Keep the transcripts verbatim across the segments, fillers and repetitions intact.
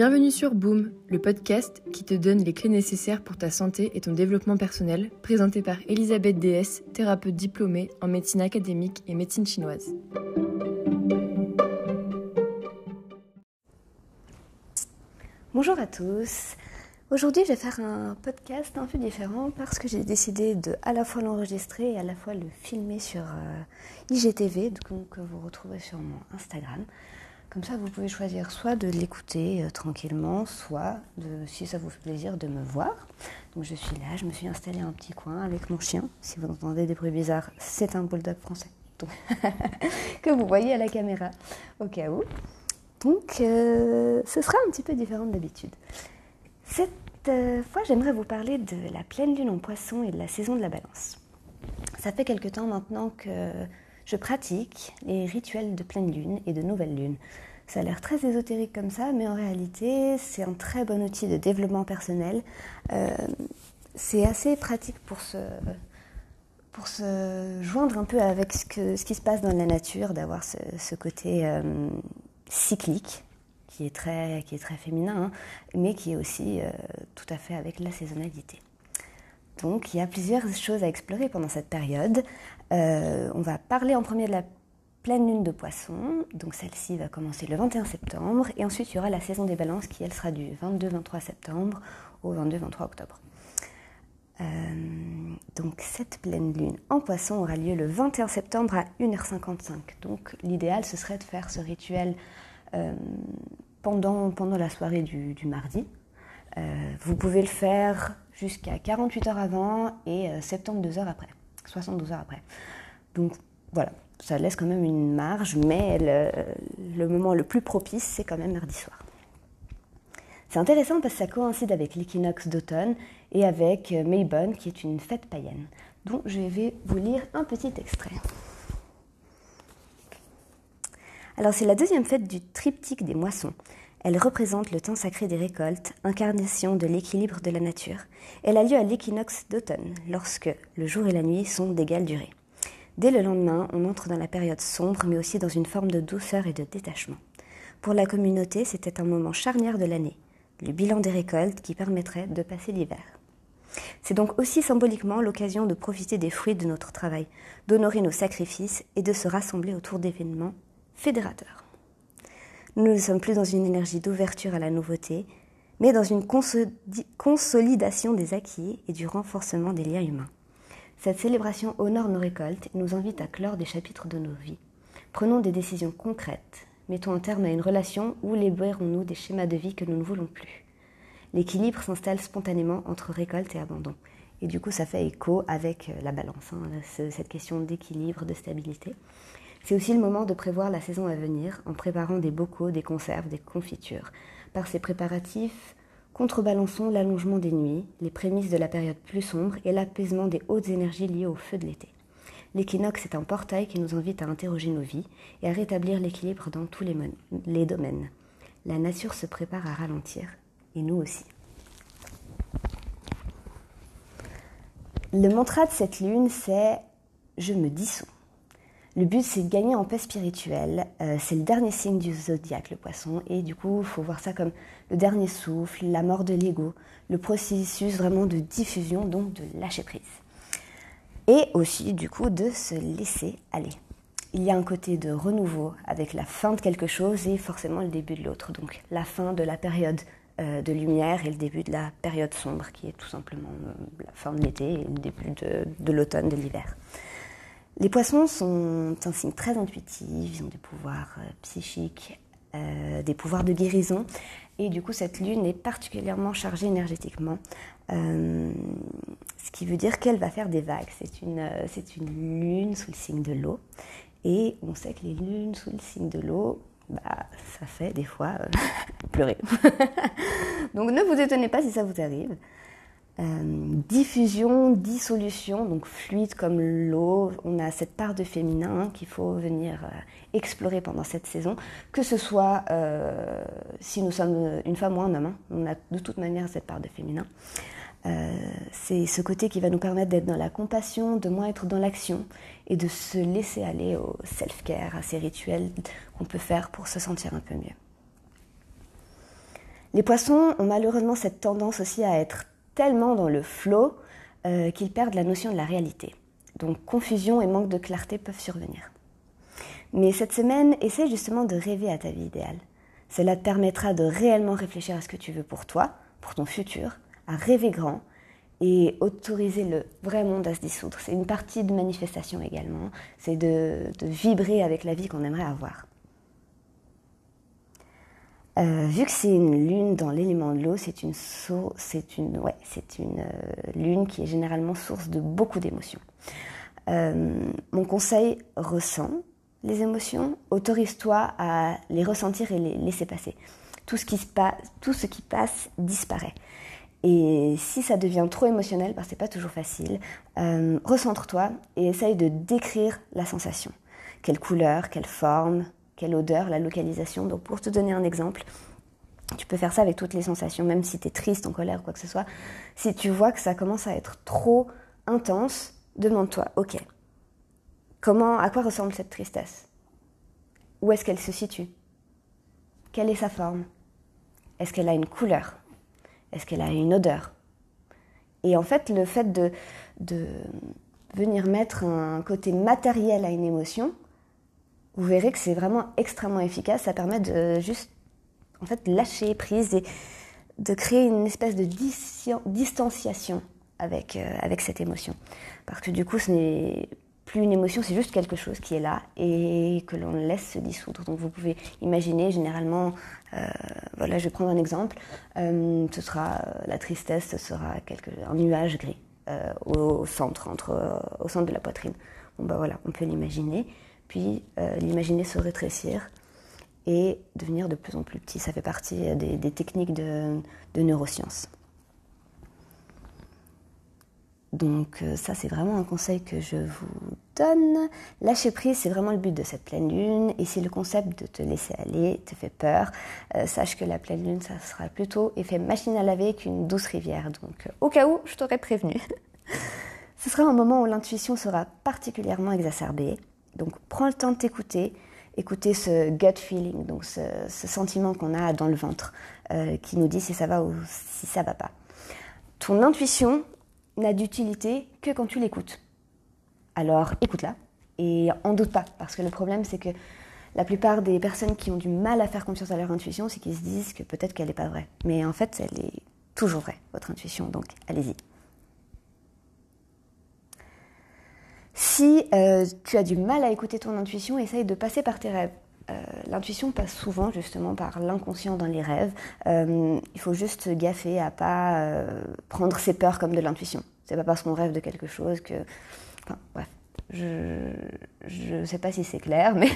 Bienvenue sur Boom, le podcast qui te donne les clés nécessaires pour ta santé et ton développement personnel, présenté par Elisabeth Dess, thérapeute diplômée en médecine académique et médecine chinoise. Bonjour à tous. Aujourd'hui, je vais faire un podcast un peu différent parce que j'ai décidé de à la fois l'enregistrer et à la fois le filmer sur euh, I G T V, donc que vous retrouverez sur mon Instagram. Comme ça, vous pouvez choisir soit de l'écouter euh, tranquillement, soit, de, si ça vous fait plaisir, de me voir. Donc je suis là, je me suis installée un petit coin avec mon chien. Si vous entendez des bruits bizarres, c'est un bulldog français donc que vous voyez à la caméra, au cas où. Donc, euh, ce sera un petit peu différent d'habitude. Cette euh, fois, j'aimerais vous parler de la pleine lune en poisson et de la saison de la balance. Ça fait quelque temps maintenant que je pratique les rituels de pleine lune et de nouvelle lune. Ça a l'air très ésotérique comme ça, mais en réalité, c'est un très bon outil de développement personnel. Euh, c'est assez pratique pour se, pour se joindre un peu avec ce, que, ce qui se passe dans la nature, d'avoir ce, ce côté euh, cyclique, qui est très, qui est très féminin, hein, mais qui est aussi euh, tout à fait avec la saisonnalité. Donc, il y a plusieurs choses à explorer pendant cette période. Euh, on va parler en premier de la pleine lune de poisson. Donc, celle-ci va commencer le vingt et un septembre. Et ensuite, il y aura la saison des balances qui, elle, sera du vingt-deux vingt-trois septembre au vingt-deux vingt-trois octobre. Euh, donc, cette pleine lune en poisson aura lieu le vingt et un septembre à une heure cinquante-cinq. Donc, l'idéal, ce serait de faire ce rituel euh, pendant, pendant la soirée du, du mardi. Euh, vous pouvez le faire jusqu'à quarante-huit heures avant et euh, soixante-douze heures après, soixante-douze heures après. Donc voilà, ça laisse quand même une marge, mais le, le moment le plus propice, c'est quand même mardi soir. C'est intéressant parce que ça coïncide avec l'équinoxe d'automne et avec euh, Mabon, qui est une fête païenne. Donc je vais vous lire un petit extrait. Alors c'est la deuxième fête du triptyque des moissons. Elle représente le temps sacré des récoltes, incarnation de l'équilibre de la nature. Elle a lieu à l'équinoxe d'automne, lorsque le jour et la nuit sont d'égale durée. Dès le lendemain, on entre dans la période sombre, mais aussi dans une forme de douceur et de détachement. Pour la communauté, c'était un moment charnière de l'année, le bilan des récoltes qui permettrait de passer l'hiver. C'est donc aussi symboliquement l'occasion de profiter des fruits de notre travail, d'honorer nos sacrifices et de se rassembler autour d'événements fédérateurs. Nous ne sommes plus dans une énergie d'ouverture à la nouveauté, mais dans une consolidation des acquis et du renforcement des liens humains. Cette célébration honore nos récoltes et nous invite à clore des chapitres de nos vies. Prenons des décisions concrètes, mettons un terme à une relation ou libérons-nous des schémas de vie que nous ne voulons plus. L'équilibre s'installe spontanément entre récolte et abandon. Et du coup, ça fait écho avec la balance, hein, cette question d'équilibre, de stabilité. C'est aussi le moment de prévoir la saison à venir en préparant des bocaux, des conserves, des confitures. Par ces préparatifs, contrebalançons l'allongement des nuits, les prémices de la période plus sombre et l'apaisement des hautes énergies liées au feu de l'été. L'équinoxe est un portail qui nous invite à interroger nos vies et à rétablir l'équilibre dans tous les, mon- les domaines. La nature se prépare à ralentir, et nous aussi. Le mantra de cette lune, c'est « Je me dissous ». Le but, c'est de gagner en paix spirituelle. Euh, c'est le dernier signe du zodiaque, le poisson. Et du coup, il faut voir ça comme le dernier souffle, la mort de l'ego, le processus vraiment de diffusion, donc de lâcher prise. Et aussi, du coup, de se laisser aller. Il y a un côté de renouveau avec la fin de quelque chose et forcément le début de l'autre. Donc, la fin de la période euh, de lumière et le début de la période sombre, qui est tout simplement euh, la fin de l'été et le début de, de l'automne, de l'hiver. Les poissons sont un signe très intuitif, ils ont des pouvoirs euh, psychiques, euh, des pouvoirs de guérison. Et du coup, cette lune est particulièrement chargée énergétiquement, euh, ce qui veut dire qu'elle va faire des vagues. C'est une, euh, c'est une lune sous le signe de l'eau. Et on sait que les lunes sous le signe de l'eau, bah, ça fait des fois euh, pleurer. Donc ne vous étonnez pas si ça vous arrive. Euh, diffusion, dissolution, donc fluide comme l'eau, on a cette part de féminin hein, qu'il faut venir euh, explorer pendant cette saison, que ce soit euh, si nous sommes une femme ou un homme, hein, on a de toute manière cette part de féminin. Euh, c'est ce côté qui va nous permettre d'être dans la compassion, de moins être dans l'action et de se laisser aller au self-care, à ces rituels qu'on peut faire pour se sentir un peu mieux. Les poissons ont malheureusement cette tendance aussi à être tellement dans le flow euh, qu'ils perdent la notion de la réalité. Donc confusion et manque de clarté peuvent survenir. Mais cette semaine, essaie justement de rêver à ta vie idéale. Cela te permettra de réellement réfléchir à ce que tu veux pour toi, pour ton futur, à rêver grand et autoriser le vrai monde à se dissoudre. C'est une partie de manifestation également, c'est de, de vibrer avec la vie qu'on aimerait avoir. Euh, vu que c'est une lune dans l'élément de l'eau, c'est une, so- c'est une, ouais, c'est une euh, lune qui est généralement source de beaucoup d'émotions. Euh, mon conseil, ressens les émotions, autorise-toi à les ressentir et les laisser passer. Tout ce qui se passe, tout ce qui passe disparaît. Et si ça devient trop émotionnel, parce que c'est pas toujours facile, euh, recentre-toi et essaye de décrire la sensation. Quelle couleur, quelle forme, quelle odeur, la localisation. Donc pour te donner un exemple, tu peux faire ça avec toutes les sensations, même si tu es triste, en colère ou quoi que ce soit. Si tu vois que ça commence à être trop intense, demande-toi, ok, comment, à quoi ressemble cette tristesse? Où est-ce qu'elle se situe? Quelle est sa forme? Est-ce qu'elle a une couleur? Est-ce qu'elle a une odeur? Et en fait, le fait de, de venir mettre un côté matériel à une émotion, vous verrez que c'est vraiment extrêmement efficace. Ça permet de juste en fait, lâcher prise et de créer une espèce de distanciation avec, euh, avec cette émotion. Parce que du coup, ce n'est plus une émotion, c'est juste quelque chose qui est là et que l'on laisse se dissoudre. Donc vous pouvez imaginer, généralement, euh, voilà, je vais prendre un exemple, euh, ce sera euh, la tristesse, ce sera quelque, un nuage gris euh, au centre, entre, euh, au centre de la poitrine. Bon, ben voilà, on peut l'imaginer. Puis euh, l'imaginer se rétrécir et devenir de plus en plus petit. Ça fait partie des, des techniques de, de neurosciences. Donc euh, ça, c'est vraiment un conseil que je vous donne. Lâcher prise, c'est vraiment le but de cette pleine lune. Et si le concept de te laisser aller te fait peur, euh, sache que la pleine lune, ça sera plutôt effet machine à laver qu'une douce rivière. Donc euh, au cas où, je t'aurais prévenu. Ce sera un moment où l'intuition sera particulièrement exacerbée. Donc prends le temps de t'écouter, écouter ce gut feeling, donc ce, ce sentiment qu'on a dans le ventre euh, qui nous dit si ça va ou si ça va pas. Ton intuition n'a d'utilité que quand tu l'écoutes. Alors écoute-la et en doute pas, parce que le problème c'est que la plupart des personnes qui ont du mal à faire confiance à leur intuition, c'est qu'ils se disent que peut-être qu'elle n'est pas vraie. Mais en fait, elle est toujours vraie, votre intuition, donc allez-y. Si euh, tu as du mal à écouter ton intuition, essaye de passer par tes rêves. Euh, l'intuition passe souvent justement par l'inconscient dans les rêves. Euh, il faut juste se gaffer à ne pas euh, prendre ses peurs comme de l'intuition. C'est pas parce qu'on rêve de quelque chose que... Enfin, bref, je ne sais pas si c'est clair, mais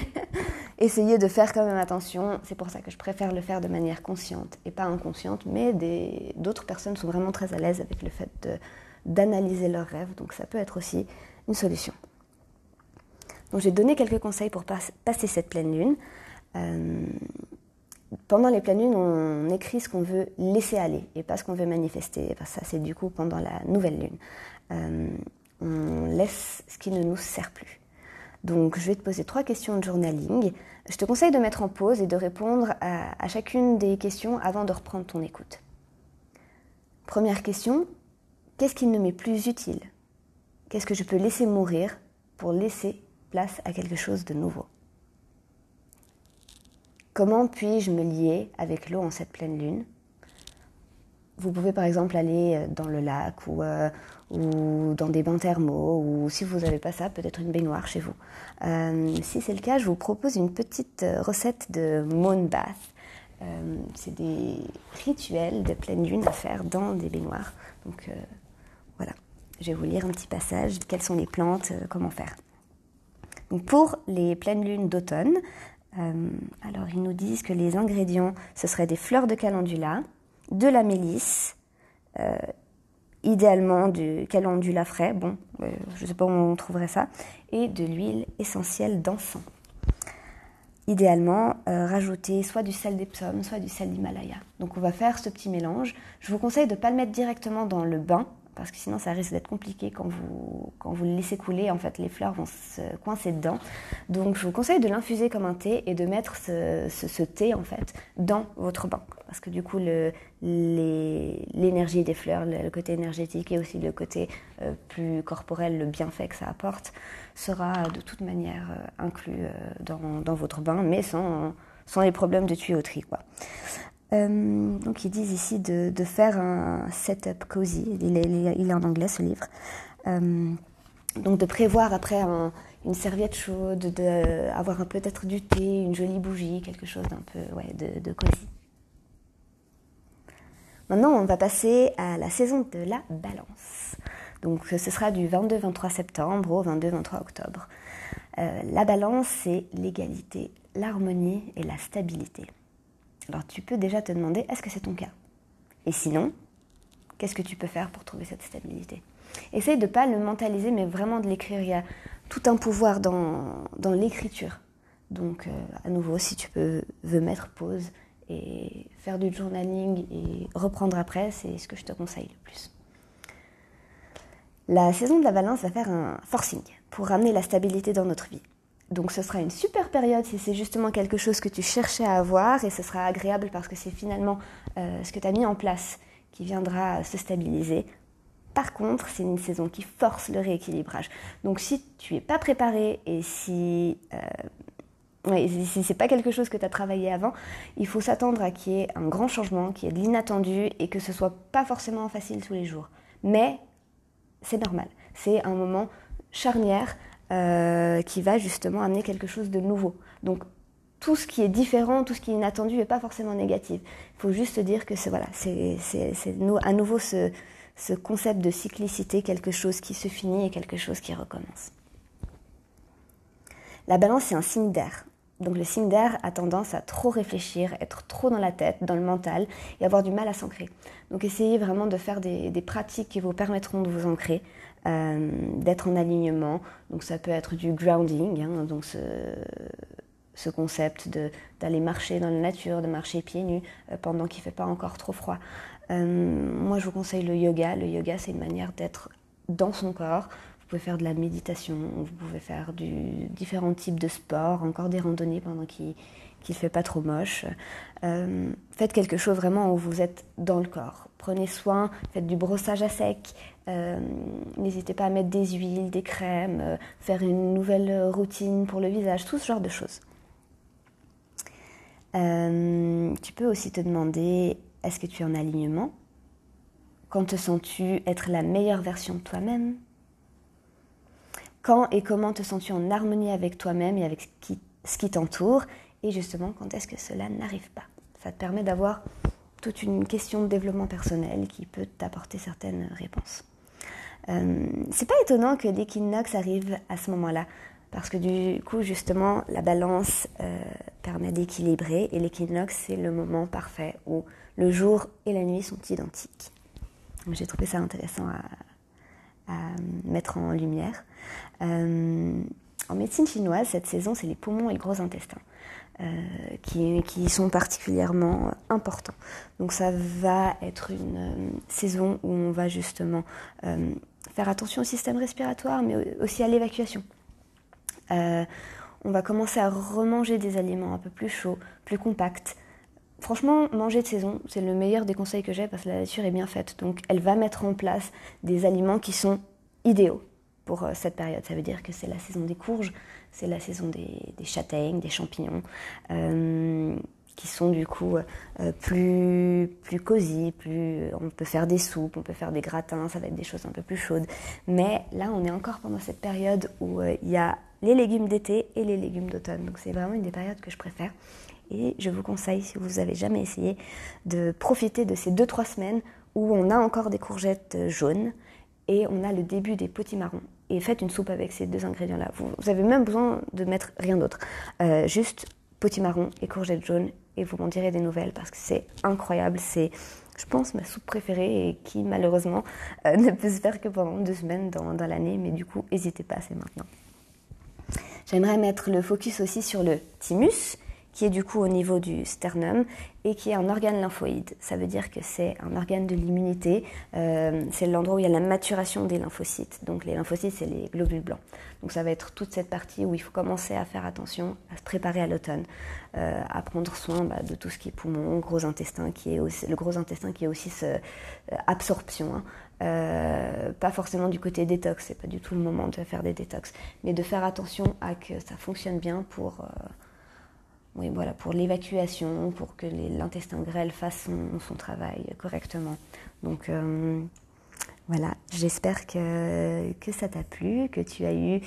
essayez de faire quand même attention. C'est pour ça que je préfère le faire de manière consciente et pas inconsciente, mais des... d'autres personnes sont vraiment très à l'aise avec le fait de... d'analyser leurs rêves, donc ça peut être aussi une solution. Donc j'ai donné quelques conseils pour pas, passer cette pleine lune. Euh, pendant les pleines lunes, on écrit ce qu'on veut laisser aller et pas ce qu'on veut manifester. Enfin, ça, c'est du coup pendant la nouvelle lune. Euh, on laisse ce qui ne nous sert plus. Donc je vais te poser trois questions de journaling. Je te conseille de mettre en pause et de répondre à, à chacune des questions avant de reprendre ton écoute. Première question, qu'est-ce qui ne m'est plus utile ? Qu'est-ce que je peux laisser mourir pour laisser place à quelque chose de nouveau ? Comment puis-je me lier avec l'eau en cette pleine lune ? Vous pouvez par exemple aller dans le lac ou, euh, ou dans des bains thermaux, ou si vous n'avez pas ça, peut-être une baignoire chez vous. Euh, si c'est le cas, je vous propose une petite recette de moon bath. Euh, c'est des rituels de pleine lune à faire dans des baignoires. Donc euh, voilà. Je vais vous lire un petit passage, quelles sont les plantes, euh, comment faire. Donc pour les pleines lunes d'automne, euh, alors ils nous disent que les ingrédients, ce seraient des fleurs de calendula, de la mélisse, euh, idéalement du calendula frais, bon, euh, je ne sais pas où on trouverait ça, et de l'huile essentielle d'encens. Idéalement, euh, rajouter soit du sel d'Epsom, soit du sel d'Himalaya. Donc on va faire ce petit mélange. Je vous conseille de ne pas le mettre directement dans le bain, parce que sinon ça risque d'être compliqué quand vous, quand vous le laissez couler, en fait les fleurs vont se coincer dedans. Donc je vous conseille de l'infuser comme un thé et de mettre ce, ce, ce thé en fait dans votre bain, parce que du coup le, les, l'énergie des fleurs, le, le côté énergétique et aussi le côté euh, plus corporel, le bienfait que ça apporte sera de toute manière euh, inclus euh, dans, dans votre bain, mais sans, sans les problèmes de tuyauterie quoi. Euh, donc ils disent ici de, de faire un setup cozy, il est, il est en anglais ce livre, euh, donc de prévoir après un, une serviette chaude, d'avoir peut-être du thé, une jolie bougie, quelque chose d'un peu ouais, de, de cozy. Maintenant on va passer à la saison de la balance, donc ce sera du vingt-deux vingt-trois septembre au vingt-deux vingt-trois octobre. Euh, la balance c'est l'égalité, l'harmonie et la stabilité. Alors tu peux déjà te demander, est-ce que c'est ton cas? Et sinon, qu'est-ce que tu peux faire pour trouver cette stabilité? Essaye de ne pas le mentaliser, mais vraiment de l'écrire. Il y a tout un pouvoir dans, dans l'écriture. Donc euh, à nouveau, si tu peux, veux mettre pause et faire du journaling et reprendre après, c'est ce que je te conseille le plus. La saison de la balance va faire un forcing pour ramener la stabilité dans notre vie. Donc ce sera une super période si c'est justement quelque chose que tu cherchais à avoir, et ce sera agréable parce que c'est finalement euh, ce que tu as mis en place qui viendra se stabiliser. Par contre, c'est une saison qui force le rééquilibrage. Donc si tu n'es pas préparé et si, euh, ouais, si ce n'est pas quelque chose que tu as travaillé avant, il faut s'attendre à qu'il y ait un grand changement, qu'il y ait de l'inattendu et que ce ne soit pas forcément facile tous les jours. Mais c'est normal, c'est un moment charnière. Euh, qui va justement amener quelque chose de nouveau. Donc tout ce qui est différent, tout ce qui est inattendu n'est pas forcément négatif. Il faut juste dire que c'est voilà, c'est, c'est, c'est à nouveau ce, ce concept de cyclicité, quelque chose qui se finit et quelque chose qui recommence. La balance, c'est un signe d'air. Donc le signe d'air a tendance à trop réfléchir, être trop dans la tête, dans le mental et avoir du mal à s'ancrer. Donc essayez vraiment de faire des, des pratiques qui vous permettront de vous ancrer. Euh, d'être en alignement, donc ça peut être du grounding, hein, donc ce, ce concept de, d'aller marcher dans la nature, de marcher pieds nus euh, pendant qu'il ne fait pas encore trop froid. Euh, moi je vous conseille le yoga, le yoga c'est une manière d'être dans son corps, vous pouvez faire de la méditation, vous pouvez faire du, différents types de sports, encore des randonnées pendant qu'il ne fait pas trop moche. Euh, faites quelque chose vraiment où vous êtes dans le corps. Prenez soin, faites du brossage à sec, euh, n'hésitez pas à mettre des huiles, des crèmes, euh, faire une nouvelle routine pour le visage, tout ce genre de choses. Euh, tu peux aussi te demander, est-ce que tu es en alignement? Quand te sens-tu être la meilleure version de toi-même? Quand et comment te sens-tu en harmonie avec toi-même et avec ce qui, ce qui t'entoure? Et justement, quand est-ce que cela n'arrive pas? Ça te permet d'avoir toute une question de développement personnel qui peut t'apporter certaines réponses. Euh, c'est pas étonnant que l'équinoxe arrive à ce moment-là, parce que du coup, justement, la balance euh, permet d'équilibrer, et l'équinoxe, c'est le moment parfait où le jour et la nuit sont identiques. Donc, j'ai trouvé ça intéressant à, à mettre en lumière. Euh, en médecine chinoise, cette saison, c'est les poumons et le gros intestin. Euh, qui, qui sont particulièrement euh, importants. Donc ça va être une euh, saison où on va justement euh, faire attention au système respiratoire, mais aussi à l'évacuation. Euh, on va commencer à remanger des aliments un peu plus chauds, plus compacts. Franchement, manger de saison, c'est le meilleur des conseils que j'ai parce que la nature est bien faite. Donc elle va mettre en place des aliments qui sont idéaux pour cette période. Ça veut dire que c'est la saison des courges, c'est la saison des, des châtaignes, des champignons, euh, qui sont du coup euh, plus, plus cosy, plus, on peut faire des soupes, on peut faire des gratins, ça va être des choses un peu plus chaudes. Mais là, on est encore pendant cette période où il euh, y a les légumes d'été et les légumes d'automne. Donc c'est vraiment une des périodes que je préfère. Et je vous conseille, si vous n'avez jamais essayé, de profiter de ces deux trois semaines où on a encore des courgettes jaunes, et on a le début des potimarrons. Et faites une soupe avec ces deux ingrédients-là. Vous avez même besoin de mettre rien d'autre. Euh, juste potimarron et courgettes jaunes, et vous m'en direz des nouvelles, parce que c'est incroyable. C'est, je pense, ma soupe préférée, et qui, malheureusement, euh, ne peut se faire que pendant deux semaines dans, dans l'année. Mais du coup, n'hésitez pas, c'est maintenant. J'aimerais mettre le focus aussi sur le thymus, qui est du coup au niveau du sternum et qui est un organe lymphoïde. Ça veut dire que c'est un organe de l'immunité, euh, c'est l'endroit où il y a la maturation des lymphocytes. Donc les lymphocytes, c'est les globules blancs. Donc ça va être toute cette partie où il faut commencer à faire attention, à se préparer à l'automne, euh, à prendre soin bah, de tout ce qui est poumon, gros intestin, qui est aussi, le gros intestin qui est aussi ce, euh, absorption, hein. Euh, pas forcément du côté détox, c'est pas du tout le moment de faire des détox, mais de faire attention à que ça fonctionne bien pour... Euh, Oui, voilà, pour l'évacuation, pour que l'intestin grêle fasse son, son travail correctement. Donc euh, voilà, j'espère que, que ça t'a plu, que tu as eu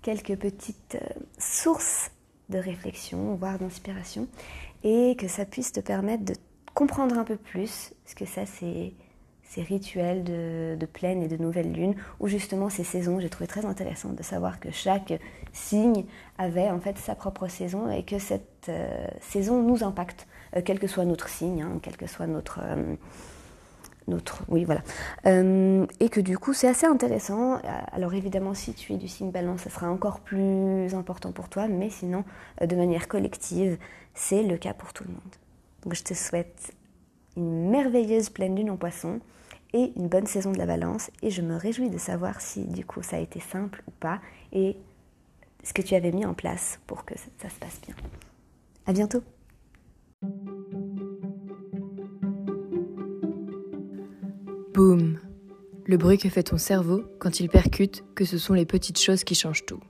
quelques petites sources de réflexion, voire d'inspiration, et que ça puisse te permettre de comprendre un peu plus ce que ça c'est. Ces rituels de, de pleine et de nouvelle lune, ou justement ces saisons. J'ai trouvé très intéressant de savoir que chaque signe avait en fait sa propre saison et que cette euh, saison nous impacte, euh, quel que soit notre signe, hein, quel que soit notre... Euh, notre oui, voilà. Euh, et que du coup, c'est assez intéressant. Alors évidemment, si tu es du signe balance, ça sera encore plus important pour toi, mais sinon, euh, de manière collective, c'est le cas pour tout le monde. Donc je te souhaite une merveilleuse pleine lune en poisson et une bonne saison de la balance, et je me réjouis de savoir si du coup ça a été simple ou pas et ce que tu avais mis en place pour que ça, ça se passe bien. À bientôt. Boum, le bruit que fait ton cerveau quand il percute que ce sont les petites choses qui changent tout.